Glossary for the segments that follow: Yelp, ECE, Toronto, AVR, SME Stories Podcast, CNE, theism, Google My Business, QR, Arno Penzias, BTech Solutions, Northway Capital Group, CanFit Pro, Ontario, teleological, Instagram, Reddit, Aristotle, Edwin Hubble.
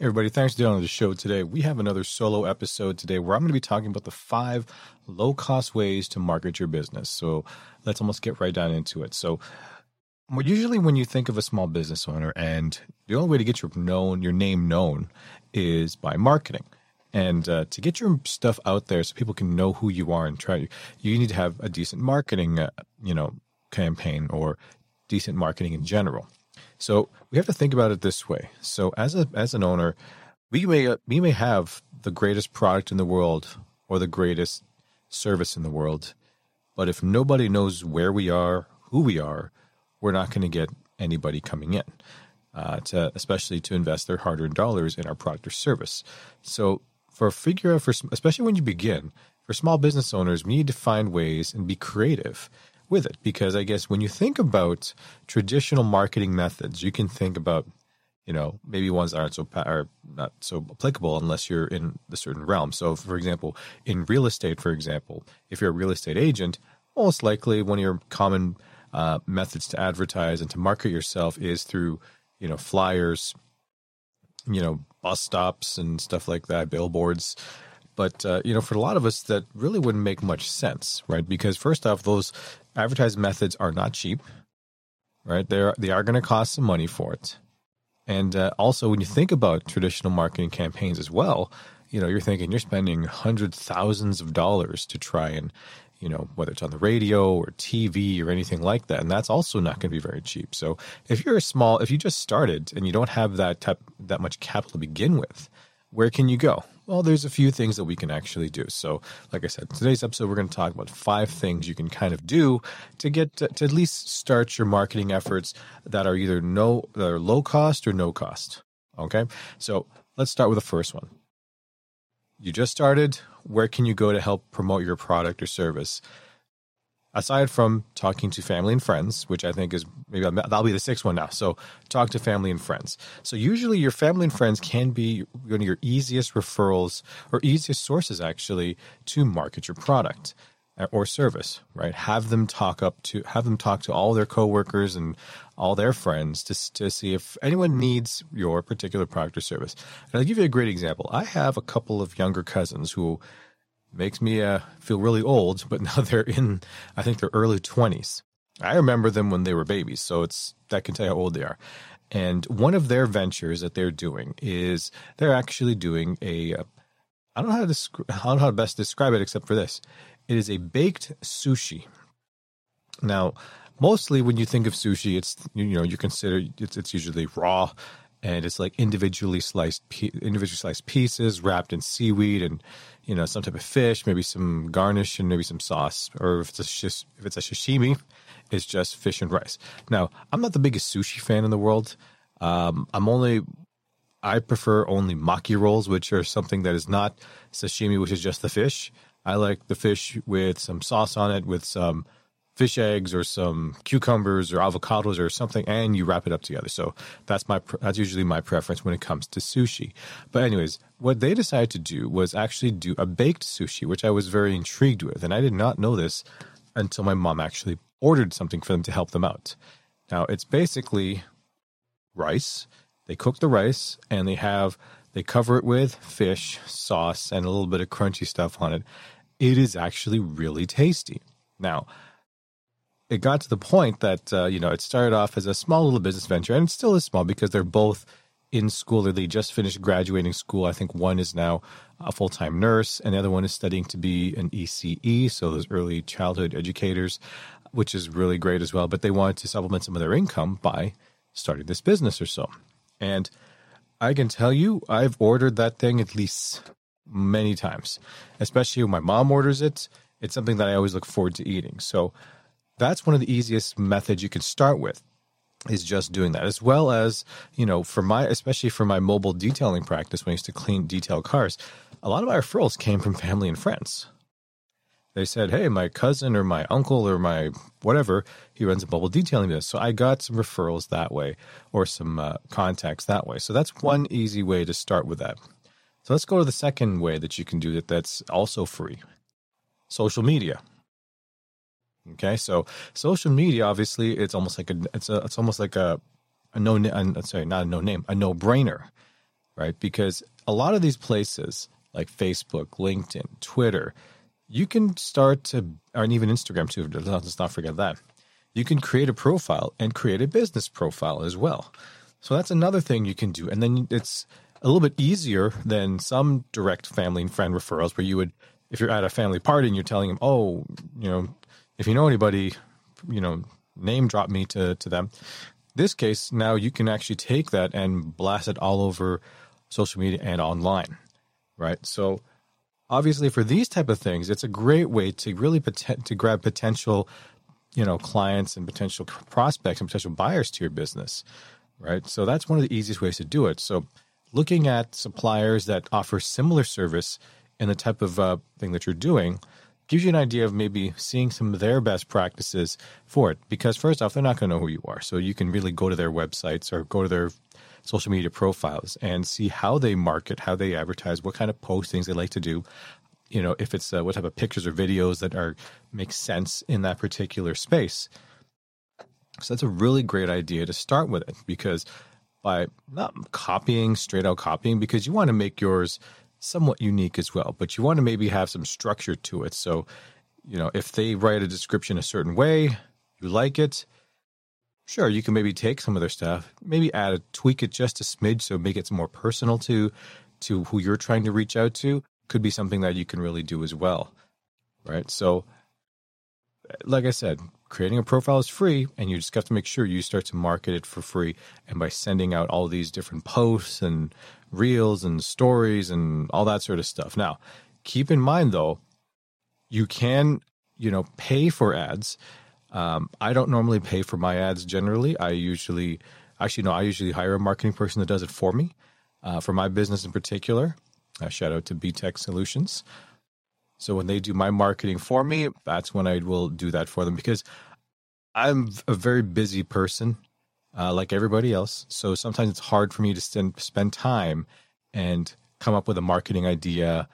Hey everybody, thanks for joining the show today. We have another solo episode today where I'm going to be talking about the 5 low-cost ways to market your business. So let's almost get right down into it. So usually when you think of a small business owner, and the only way to get your name known is by marketing. And to get your stuff out there so people can know who you are and try, you need to have a decent marketing campaign or decent marketing in general. So we have to think about it this way. So as an owner, we may have the greatest product in the world or the greatest service in the world, but if nobody knows where we are, who we are, we're not going to get anybody coming in, especially to invest their hard-earned dollars in our product or service. So especially when you begin, for small business owners, we need to find ways and be creative with it, because I guess when you think about traditional marketing methods, you can think about, maybe ones that are not so applicable unless you're in a certain realm. So, for example, in real estate, if you're a real estate agent, most likely one of your common methods to advertise and to market yourself is through, flyers, bus stops and stuff like that, billboards. But, for a lot of us, that really wouldn't make much sense, right? Because first off, those advertising methods are not cheap, right? They are going to cost some money for it. And also, when you think about traditional marketing campaigns as well, you're thinking you're spending thousands of dollars to try and, whether it's on the radio or TV or anything like that. And that's also not going to be very cheap. So if you just started and you don't have that much capital to begin with, where can you go? Well, there's a few things that we can actually do. So, like I said, today's episode, we're going to talk about 5 things you can kind of do to at least start your marketing efforts that are either low cost or no cost. Okay. So let's start with the first one. You just started. Where can you go to help promote your product or service? Aside from talking to family and friends, which I think is that'll be the 6th one now. So talk to family and friends. So usually your family and friends can be one of your easiest referrals or easiest sources actually to market your product or service, right? Have them talk to all their coworkers and all their friends to see if anyone needs your particular product or service. And I'll give you a great example. I have a couple of younger cousins who makes me feel really old, but now they're I think their early 20s. I remember them when they were babies, so that can tell you how old they are. And one of their ventures that they're doing is they're actually doing I don't know how to best describe it except for this. It is a baked sushi. Now, mostly when you think of sushi, it's you consider it's usually raw, and it's like individually sliced pieces wrapped in seaweed and some type of fish, maybe some garnish and maybe some sauce. Or if it's a sashimi, it's just fish and rice. Now, I'm not the biggest sushi fan in the world. I prefer only maki rolls, which are something that is not sashimi, which is just the fish. I like the fish with some sauce on it, with some fish eggs or some cucumbers or avocados or something, and you wrap it up together. So that's usually my preference when it comes to sushi. But anyways, what they decided to do was actually do a baked sushi, which I was very intrigued with. And I did not know this until my mom actually ordered something for them to help them out. Now, it's basically rice. They cook the rice and they cover it with fish, sauce, and a little bit of crunchy stuff on it. It is actually really tasty. Now, it got to the point that, it started off as a small little business venture, and it still is small because they're both in school, or they just finished graduating school. I think one is now a full-time nurse, and the other one is studying to be an ECE, so those early childhood educators, which is really great as well. But they wanted to supplement some of their income by starting this business or so. And I can tell you, I've ordered that thing at least many times, especially when my mom orders it. It's something that I always look forward to eating. So that's one of the easiest methods you can start with, is just doing that. As well as, especially for my mobile detailing practice, when I used to detail cars, a lot of my referrals came from family and friends. They said, hey, my cousin or my uncle or my whatever, he runs a mobile detailing business. So I got some referrals that way, or some contacts that way. So that's one easy way to start with that. So let's go to the second way that you can do that that's also free. Social media. Okay, so social media, obviously, it's almost like a no-brainer. right? Because a lot of these places like Facebook, LinkedIn, Twitter, you can start to, and even Instagram too, let's not forget that. You can create a profile and create a business profile as well. So that's another thing you can do. And then it's a little bit easier than some direct family and friend referrals where you would, if you're at a family party and you're telling them, oh, you know, if you know anybody, you know, name drop me to them. This case, now you can actually take that and blast it all over social media and online, right? So obviously for these type of things, it's a great way to really to grab potential, you know, clients and potential prospects and potential buyers to your business, right? So that's one of the easiest ways to do it. So looking at suppliers that offer similar service and the type of thing that you're doing gives you an idea of maybe seeing some of their best practices for it. Because first off, they're not going to know who you are. So you can really go to their websites or go to their social media profiles and see how they market, how they advertise, what kind of postings they like to do. You know, if it's what type of pictures or videos that are make sense in that particular space. So that's a really great idea to start with it, because by not copying, straight out copying, because you want to make yours somewhat unique as well, but you want to maybe have some structure to it. So, you know, if they write a description a certain way, you like it, sure, you can maybe take some of their stuff, maybe add a tweak it just a smidge so make it more personal to who you're trying to reach out to. Could be something that you can really do as well, right? So like I said, creating a profile is free, and you just have to make sure you start to market it for free. And by sending out all these different posts and reels and stories and all that sort of stuff. Now, keep in mind though, you can, you know, pay for ads. I don't normally pay for my ads generally. I usually hire a marketing person that does it for me, for my business in particular. Shout out to BTech Solutions. So when they do my marketing for me, that's when I will do that for them, because I'm a very busy person, like everybody else. So sometimes it's hard for me to spend time and come up with a marketing idea,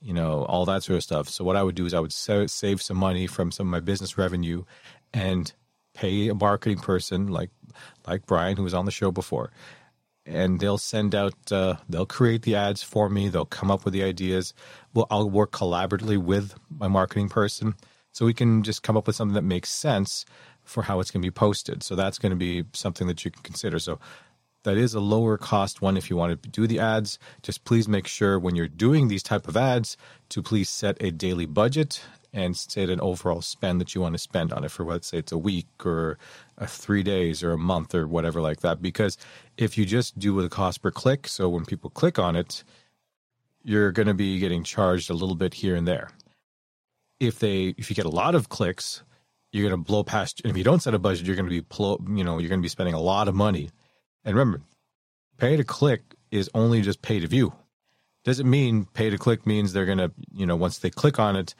you know, all that sort of stuff. So what I would do is I would save some money from some of my business revenue and pay a marketing person like Brian, who was on the show before. And they'll send out, they'll create the ads for me. They'll come up with the ideas. Well, I'll work collaboratively with my marketing person so we can just come up with something that makes sense for how it's going to be posted. So that's going to be something that you can consider. So that is a lower cost one if you want to do the ads. Just please make sure when you're doing these type of ads to please set a daily budget and set an overall spend that you want to spend on it for, let's say it's a week or 3 days or a month or whatever like that. Because if you just do the cost per click, so when people click on it, you're going to be getting charged a little bit here and there. If you get a lot of clicks, you're going to blow past. And if you don't set a budget, you're going to be, you know, you're going to be spending a lot of money. And remember, pay to click is only just pay to view. Doesn't mean pay to click means they're going to, you know, once they click on it,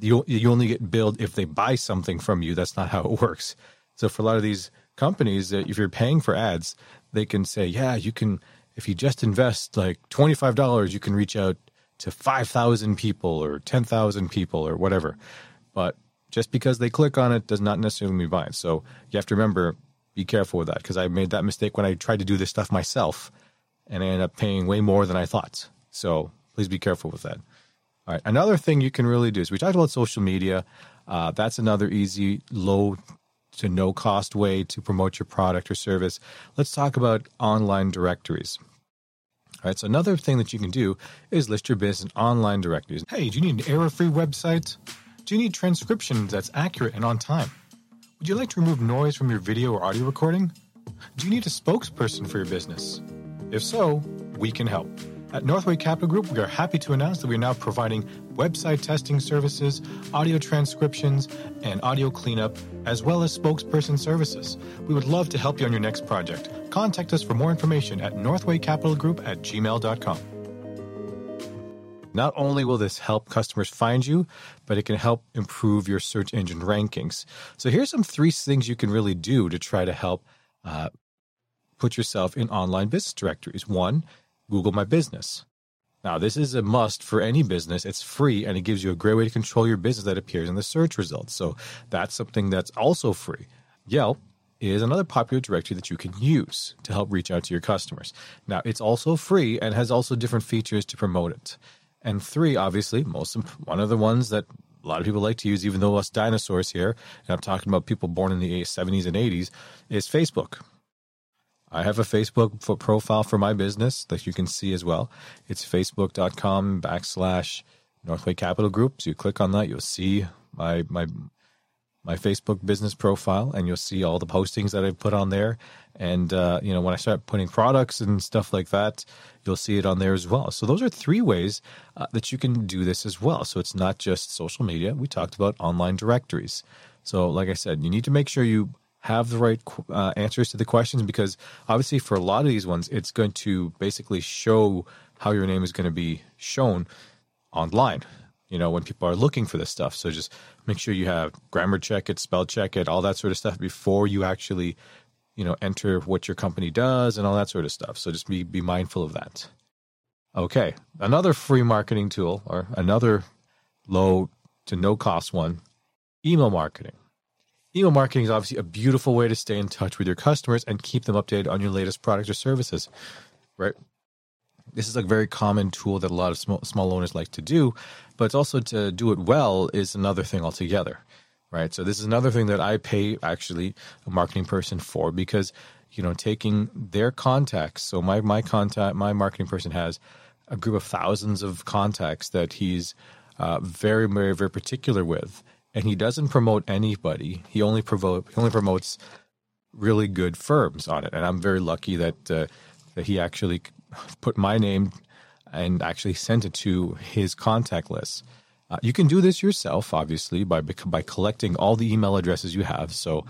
you only get billed if they buy something from you. That's not how it works. So for a lot of these companies, that if you're paying for ads, they can say, yeah, you can, if you just invest like $25, you can reach out to 5,000 people or 10,000 people or whatever. But just because they click on it does not necessarily mean buying. So you have to remember, be careful with that, because I made that mistake when I tried to do this stuff myself and I ended up paying way more than I thought. So please be careful with that. All right. Another thing you can really do is we talked about social media. That's another easy, low to no cost way to promote your product or service. Let's talk about online directories. All right. So another thing that you can do is list your business in online directories. Hey, do you need an error-free website? Do you need transcription that's accurate and on time? Would you like to remove noise from your video or audio recording? Do you need a spokesperson for your business? If so, we can help. At Northway Capital Group, we are happy to announce that we are now providing website testing services, audio transcriptions, and audio cleanup, as well as spokesperson services. We would love to help you on your next project. Contact us for more information at northwaycapitalgroup@gmail.com. Not only will this help customers find you, but it can help improve your search engine rankings. So here's some 3 things you can really do to try to help put yourself in online business directories. 1, Google My Business. Now, this is a must for any business. It's free, and it gives you a great way to control your business that appears in the search results. So that's something that's also free. Yelp is another popular directory that you can use to help reach out to your customers. Now, it's also free and has also different features to promote it. And three, obviously, one of the ones that a lot of people like to use, even though us dinosaurs here, and I'm talking about people born in the 70s and 80s, is Facebook. I have a Facebook profile for my business that you can see as well. It's facebook.com/Northway Capital Group. So you click on that, you'll see my Facebook business profile, and you'll see all the postings that I've put on there. And, when I start putting products and stuff like that, you'll see it on there as well. So those are three ways that you can do this as well. So it's not just social media. We talked about online directories. So like I said, you need to make sure you have the right answers to the questions, because obviously for a lot of these ones, it's going to basically show how your name is going to be shown online, when people are looking for this stuff. So just make sure you have grammar check it, spell check it, all that sort of stuff before you actually, enter what your company does and all that sort of stuff. So just be mindful of that. Okay. Another free marketing tool, or another low to no cost one, email marketing. Email marketing is obviously a beautiful way to stay in touch with your customers and keep them updated on your latest products or services, right? This is a very common tool that a lot of small owners like to do, but also to do it well is another thing altogether, right? So this is another thing that I pay actually a marketing person for, because, taking their contacts. So my marketing person has a group of thousands of contacts that he's very, very, very particular with, and he doesn't promote anybody. He only promotes really good firms on it, and I'm very lucky that he actually put my name and actually sent it to his contact list. You can do this yourself, obviously, by collecting all the email addresses you have. So,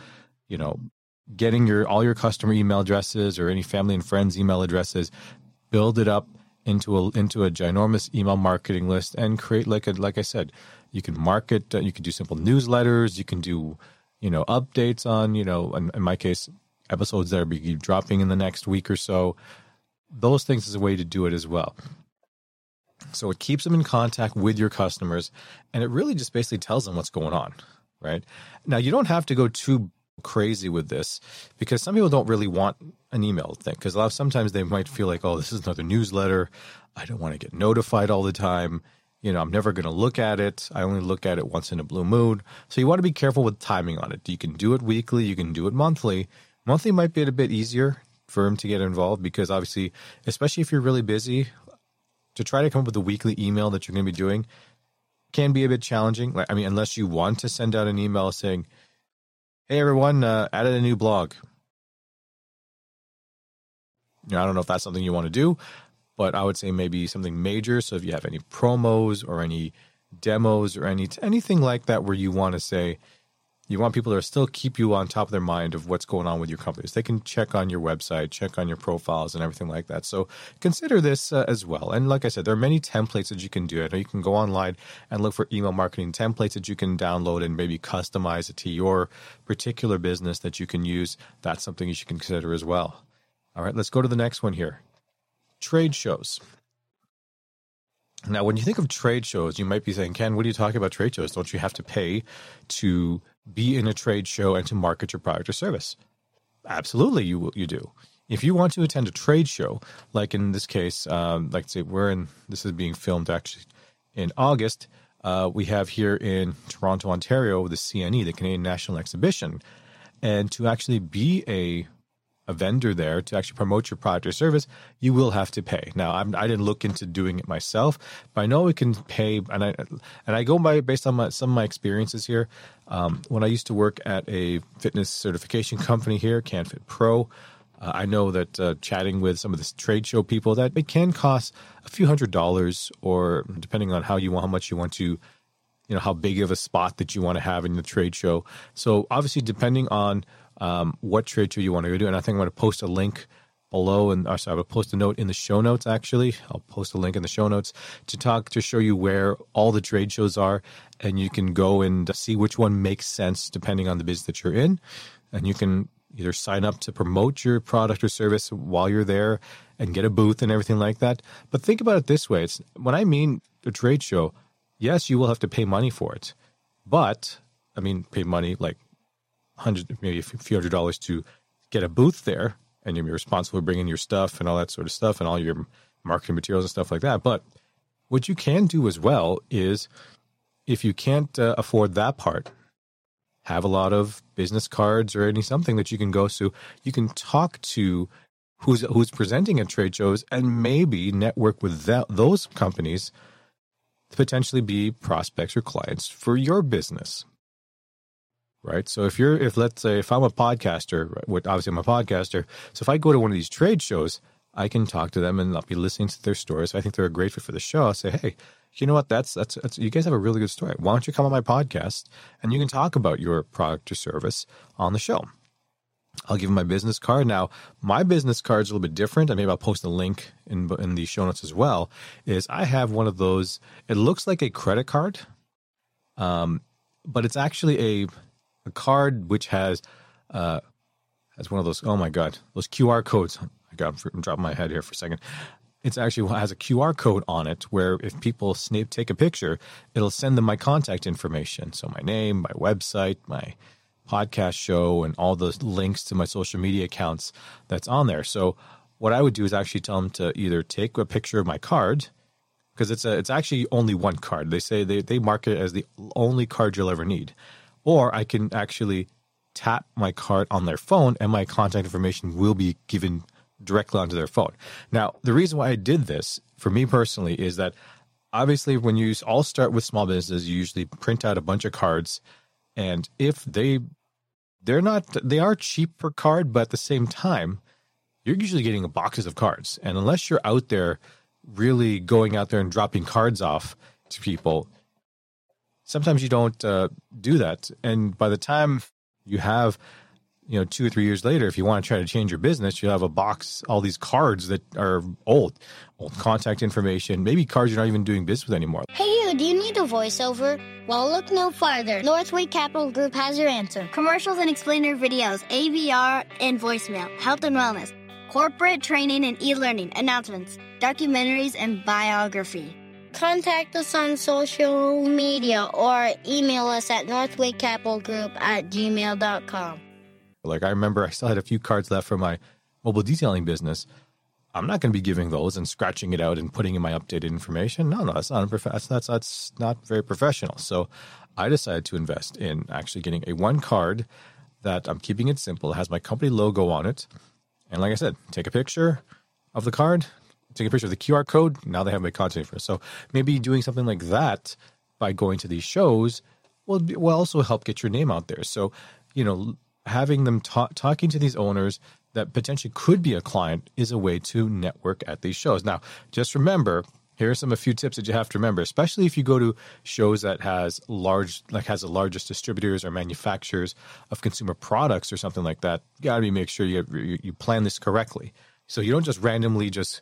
getting all your customer email addresses or any family and friends email addresses, build it up into a ginormous email marketing list and create like I said, you can market, you can do simple newsletters, you can do, updates on, in my case, episodes that are be dropping in the next week or so. Those things is a way to do it as well. So it keeps them in contact with your customers, and it really just basically tells them what's going on, right? Now, you don't have to go too crazy with this, because some people don't really want an email thing, because sometimes they might feel like, oh, this is another newsletter. I don't want to get notified all the time. I'm never going to look at it. I only look at it once in a blue moon. So you want to be careful with timing on it. You can do it weekly. You can do it monthly. Monthly might be a bit easier for him to get involved, because obviously, especially if you're really busy, to try to come up with a weekly email that you're going to be doing can be a bit challenging. Unless you want to send out an email saying, hey, everyone, added a new blog. I don't know if that's something you want to do, but I would say maybe something major. So if you have any promos or any demos or anything like that, where you want to say, you want people to still keep you on top of their mind of what's going on with your companies. They can check on your website, check on your profiles and everything like that. So consider this as well. And like I said, there are many templates that you can do. I know you can go online and look for email marketing templates that you can download and maybe customize it to your particular business that you can use. That's something you should consider as well. All right, let's go to the next one here. Trade shows. Now, when you think of trade shows, you might be saying, Ken, what are you talking about trade shows? Don't you have to pay to be in a trade show and to market your product or service? Absolutely, you do. If you want to attend a trade show, like in this case, this is being filmed actually in August. We have here in Toronto, Ontario, the CNE, the Canadian National Exhibition. And to actually be a vendor there, to actually promote your product or service, you will have to pay. Now, I didn't look into doing it myself, but I know we can pay, and I go by based on some of my experiences here. When I used to work at a fitness certification company here, CanFit Pro, I know that chatting with some of the trade show people, that it can cost a few $100s, or depending on how much you want to, how big of a spot that you want to have in the trade show. So obviously, depending on what trade show you want to go to. And I think I'm going to post a link below, I'll post a note in the show notes, actually. I'll post a link in the show notes to show you where all the trade shows are, and you can go and see which one makes sense depending on the business that you're in. And you can either sign up to promote your product or service while you're there and get a booth and everything like that. But think about it this way. When I mean a trade show, yes, you will have to pay money for it, but pay money like hundred, maybe a few $100s to get a booth there, and you'll be responsible for bringing your stuff and all that sort of stuff and all your marketing materials and stuff like that. But what you can do as well is, if you can't afford that part, have a lot of business cards or something that you can go to. You can talk to who's presenting at trade shows and maybe network with those companies to potentially be prospects or clients for your business, right? So let's say I'm a podcaster, right, which obviously I'm a podcaster, so if I go to one of these trade shows, I can talk to them and I'll be listening to their stories. I think they're a great fit for the show. I'll say, hey, you know what? That's you guys have a really good story. Why don't you come on my podcast and you can talk about your product or service on the show? I'll give them my business card. Now, my business card's a little bit different. Maybe I'll post a link in the show notes as well. Is I have one of those. It looks like a credit card, but it's actually a card which has one of those. Oh my God, those QR codes. I'm dropping my head here for a second. It actually has a QR code on it where if people take a picture, it'll send them my contact information. So my name, my website, my podcast show, and all those links to my social media accounts that's on there. So what I would do is actually tell them to either take a picture of my card, because it's actually only one card. They say they mark it as the only card you'll ever need. Or I can actually tap my card on their phone and my contact information will be given directly onto their phone. Now, the reason why I did this, for me personally, is that obviously when you all start with small businesses, you usually print out a bunch of cards. And if they are cheap per card, but at the same time, you're usually getting boxes of cards. And unless you're out there really going out there and dropping cards off to people, sometimes you don't do that. And by the time you have 2 or 3 years later, if you want to try to change your business, you'll have a box, all these cards that are old contact information, maybe cards you're not even doing business with anymore. Hey you, do you need a voiceover? Well, look no farther. Northway Capital Group has your answer. Commercials and explainer videos, AVR and voicemail, health and wellness, corporate training and e-learning, announcements, documentaries, and biography. Contact us on social media or email us at northwaycapitalgroup@gmail.com. Like I remember I still had a few cards left for my mobile detailing business. I'm not going to be giving those and scratching it out and putting in my updated information. No, that's not very professional. So I decided to invest in actually getting a one card that I'm keeping it simple. It has my company logo on it. And like I said, take a picture of the card, take a picture of the QR code. Now they have my contact information. So maybe doing something like that by going to these shows will also help get your name out there. So, having them talking to these owners that potentially could be a client is a way to network at these shows. Now, just remember, here are a few tips that you have to remember, especially if you go to shows that has the largest distributors or manufacturers of consumer products or something like that. You got to make sure you plan this correctly. So you don't just randomly just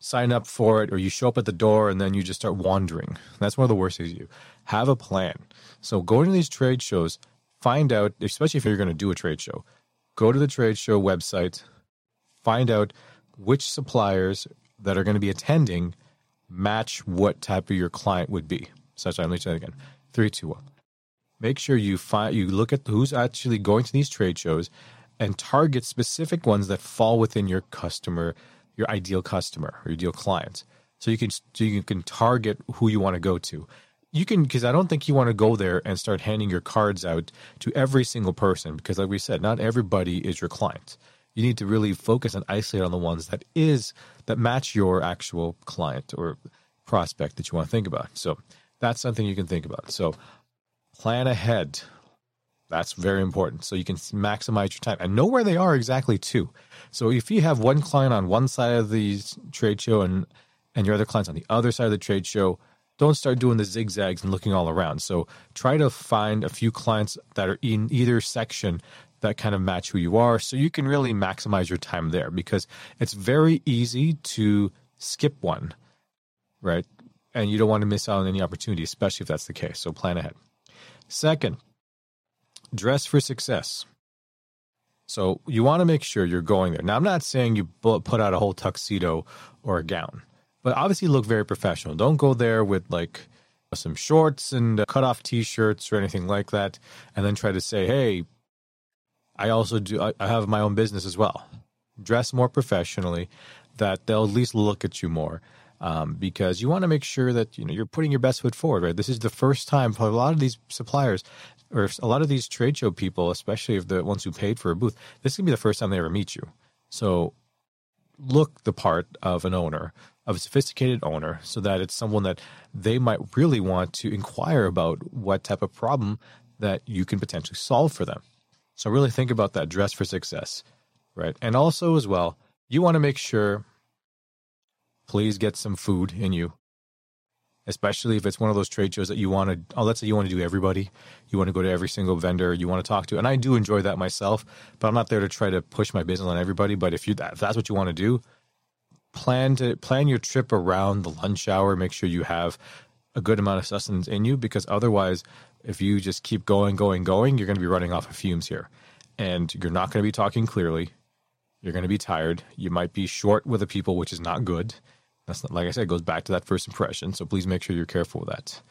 sign up for it, or you show up at the door and then you just start wandering. That's one of the worst things you do. Have a plan. So going to these trade shows, find out, especially if you're going to do a trade show, go to the trade show website, find out which suppliers that are going to be attending match what type of your client would be. So I'm going to say that again. 3, 2, 1. Make sure you look at who's actually going to these trade shows and target specific ones that fall within your customer, your ideal customer or your ideal client. So you can target who you want to go to. You can, because I don't think you want to go there and start handing your cards out to every single person, because like we said, not everybody is your client. You need to really focus and isolate on the ones that match your actual client or prospect that you want to think about. So that's something you can think about. So plan ahead. That's very important. So you can maximize your time and know where they are exactly too. So if you have one client on one side of the trade show and your other client's on the other side of the trade show, don't start doing the zigzags and looking all around. So try to find a few clients that are in either section that kind of match who you are, so you can really maximize your time there, because it's very easy to skip one, right? And you don't want to miss out on any opportunity, especially if that's the case. So plan ahead. Second, dress for success. So you want to make sure you're going there. Now, I'm not saying you put out a whole tuxedo or a gown, but obviously look very professional. Don't go there with some shorts and cut-off T-shirts or anything like that, and then try to say, hey, I also do, I have my own business as well. Dress more professionally, that they'll at least look at you more. Because you want to make sure that, you know, you're putting your best foot forward, right? This is the first time for a lot of these suppliers or a lot of these trade show people, especially if the ones who paid for a booth, this is going to be the first time they ever meet you. So look the part of an owner, of a sophisticated owner, so that it's someone that they might really want to inquire about what type of problem that you can potentially solve for them. So really think about that dress for success, right? And also as well, you want to make sure... please get some food in you, especially if it's one of those trade shows that you want to, oh, let's say you want to do everybody. You want to go to every single vendor you want to talk to. And I do enjoy that myself, but I'm not there to try to push my business on everybody. But if that's what you want to do, plan your trip around the lunch hour. Make sure you have a good amount of sustenance in you, because otherwise, if you just keep going, you're going to be running off of fumes here. And you're not going to be talking clearly. You're going to be tired. You might be short with the people, which is not good. That's not, like I said, it goes back to that first impression. So please make sure you're careful with that.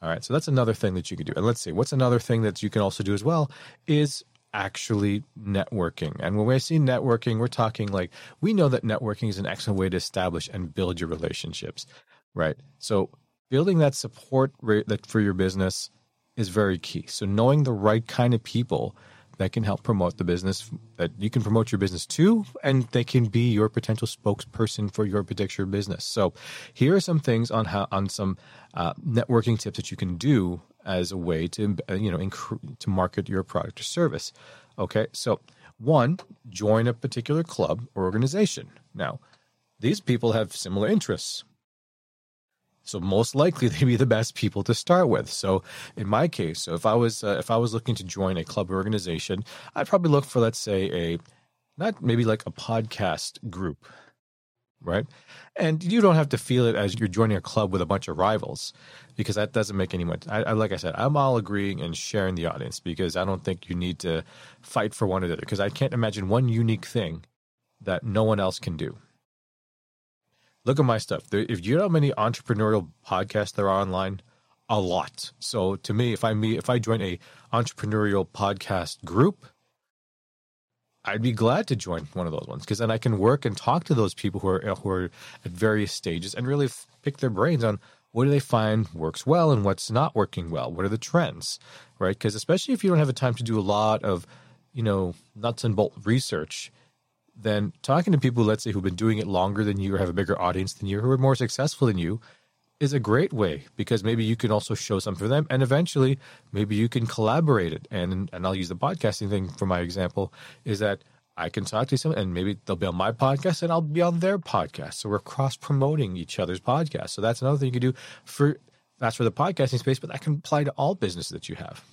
All right. So that's another thing that you could do. And let's see, what's another thing that you can also do as well is actually networking. And when we see networking, we're talking like, we know that networking is an excellent way to establish and build your relationships, right? So building that support that for your business is very key. So knowing the right kind of people that can help promote the business, that you can promote your business to, and they can be your potential spokesperson for your particular business. So here are some things on some networking tips that you can do as a way to, to market your product or service. Okay. So one, join a particular club or organization. Now, these people have similar interests. So most likely they'd be the best people to start with. So in my case, if I was looking to join a club or organization, I'd probably look for, let's say, maybe like a podcast group, right? And you don't have to feel it as you're joining a club with a bunch of rivals, because that doesn't make any much. Like I said, I'm all agreeing and sharing the audience, because I don't think you need to fight for one or the other, because I can't imagine one unique thing that no one else can do. Look at my stuff. If you know how many entrepreneurial podcasts there are online, a lot. So to me, if I join a entrepreneurial podcast group, I'd be glad to join one of those ones, because then I can work and talk to those people who are at various stages and really pick their brains on what do they find works well and what's not working well. What are the trends, right? Because especially if you don't have the time to do a lot of, nuts and bolt research, then talking to people, let's say, who've been doing it longer than you or have a bigger audience than you, who are more successful than you, is a great way, because maybe you can also show something for them, and eventually maybe you can collaborate it. And I'll use the podcasting thing for my example, is that I can talk to someone and maybe they'll be on my podcast and I'll be on their podcast. So we're cross-promoting each other's podcast. So that's another thing you can do that's for the podcasting space, but that can apply to all businesses that you have.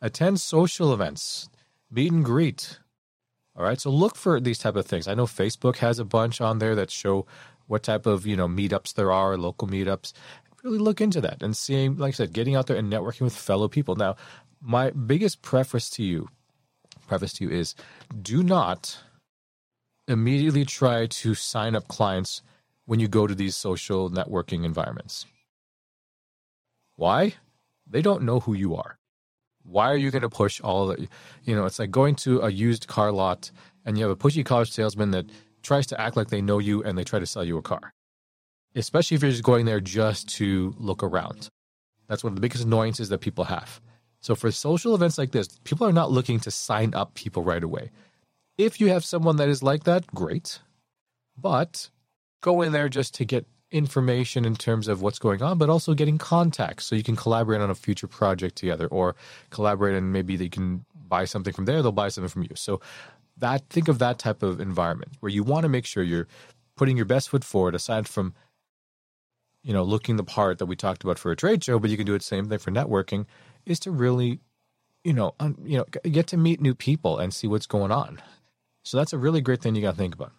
Attend social events, meet and greet. All right, so look for these type of things. I know Facebook has a bunch on there that show what type of, meetups there are, local meetups. Really look into that and seeing, like I said, getting out there and networking with fellow people. Now, my biggest preface to you is, do not immediately try to sign up clients when you go to these social networking environments. Why? They don't know who you are. Why are you going to push all that? It's like going to a used car lot and you have a pushy car salesman that tries to act like they know you and they try to sell you a car, especially if you're just going there just to look around. That's one of the biggest annoyances that people have. So for social events like this, people are not looking to sign up people right away. If you have someone that is like that, great. But go in there just to get information in terms of what's going on, but also getting contacts so you can collaborate on a future project together, or collaborate and maybe they can buy something from there, they'll buy something from you. So think of that type of environment where you want to make sure you're putting your best foot forward, aside from, looking the part that we talked about for a trade show, but you can do the same thing for networking, is to really, get to meet new people and see what's going on. So that's a really great thing you got to think about.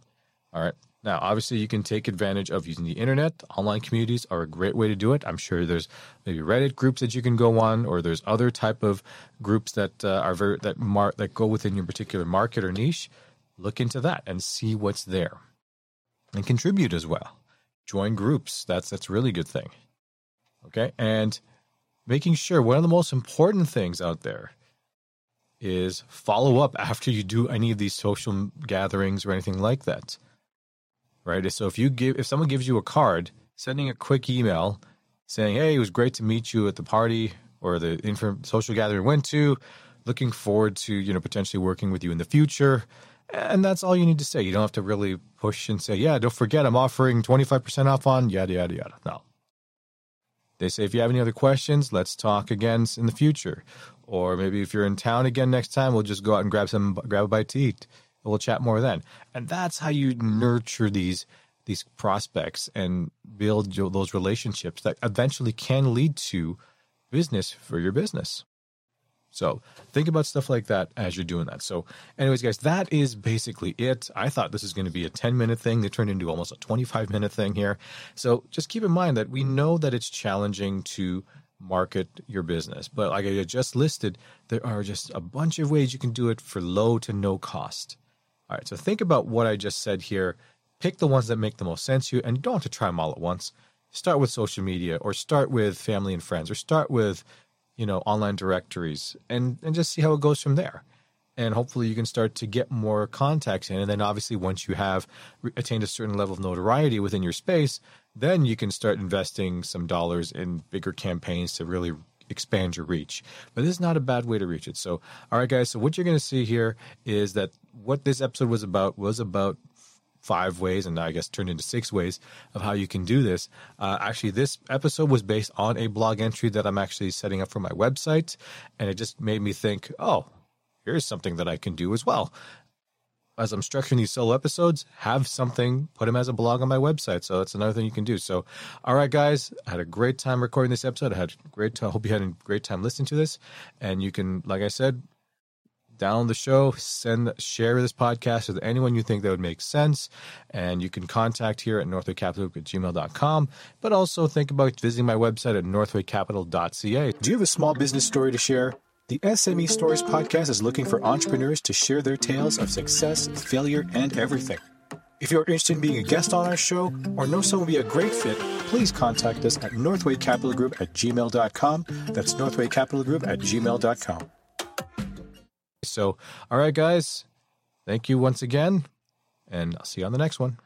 All right. Now, obviously, you can take advantage of using the internet. Online communities are a great way to do it. I'm sure there's maybe Reddit groups that you can go on, or there's other type of groups that that go within your particular market or niche. Look into that and see what's there, and contribute as well. Join groups. That's a really good thing. Okay, and making sure one of the most important things out there is follow up after you do any of these social gatherings or anything like that, right? So if someone gives you a card, sending a quick email saying, hey, it was great to meet you at the party or the social gathering we went to, looking forward to, potentially working with you in the future. And that's all you need to say. You don't have to really push and say, yeah, don't forget, I'm offering 25% off on yada, yada, yada. No. They say, if you have any other questions, let's talk again in the future. Or maybe if you're in town again next time, we'll just go out and grab a bite to eat. We'll chat more then. And that's how you nurture these prospects and build those relationships that eventually can lead to business for your business. So think about stuff like that as you're doing that. So anyways, guys, that is basically it. I thought this is going to be a 10-minute thing. They turned into almost a 25-minute thing here. So just keep in mind that we know that it's challenging to market your business. But like I just listed, there are just a bunch of ways you can do it for low to no cost. All right, so think about what I just said here. Pick the ones that make the most sense to you, and you don't have to try them all at once. Start with social media, or start with family and friends, or start with online directories, and just see how it goes from there. And hopefully you can start to get more contacts in. And then obviously once you have attained a certain level of notoriety within your space, then you can start investing some dollars in bigger campaigns to really expand your reach. But this is not a bad way to reach it. So, all right, guys, so what you're going to see here is that what this episode was about 5 ways, and I guess turned into 6 ways of how you can do this. Actually, this episode was based on a blog entry that I'm actually setting up for my website, and it just made me think, oh, here's something that I can do as well. As I'm structuring these solo episodes, have something, put them as a blog on my website. So that's another thing you can do. So, all right, guys, I had a great time recording this episode. I hope you had a great time listening to this. And you can, like I said, download the show, share this podcast with anyone you think that would make sense. And you can contact here at northwaycapital@gmail.com. But also think about visiting my website at northwaycapital.ca. Do you have a small business story to share? The SME Stories Podcast is looking for entrepreneurs to share their tales of success, failure, and everything. If you're interested in being a guest on our show or know someone would be a great fit, please contact us at northwaycapitalgroup@gmail.com. That's northwaycapitalgroup@gmail.com. So, all right, guys, thank you once again, and I'll see you on the next one.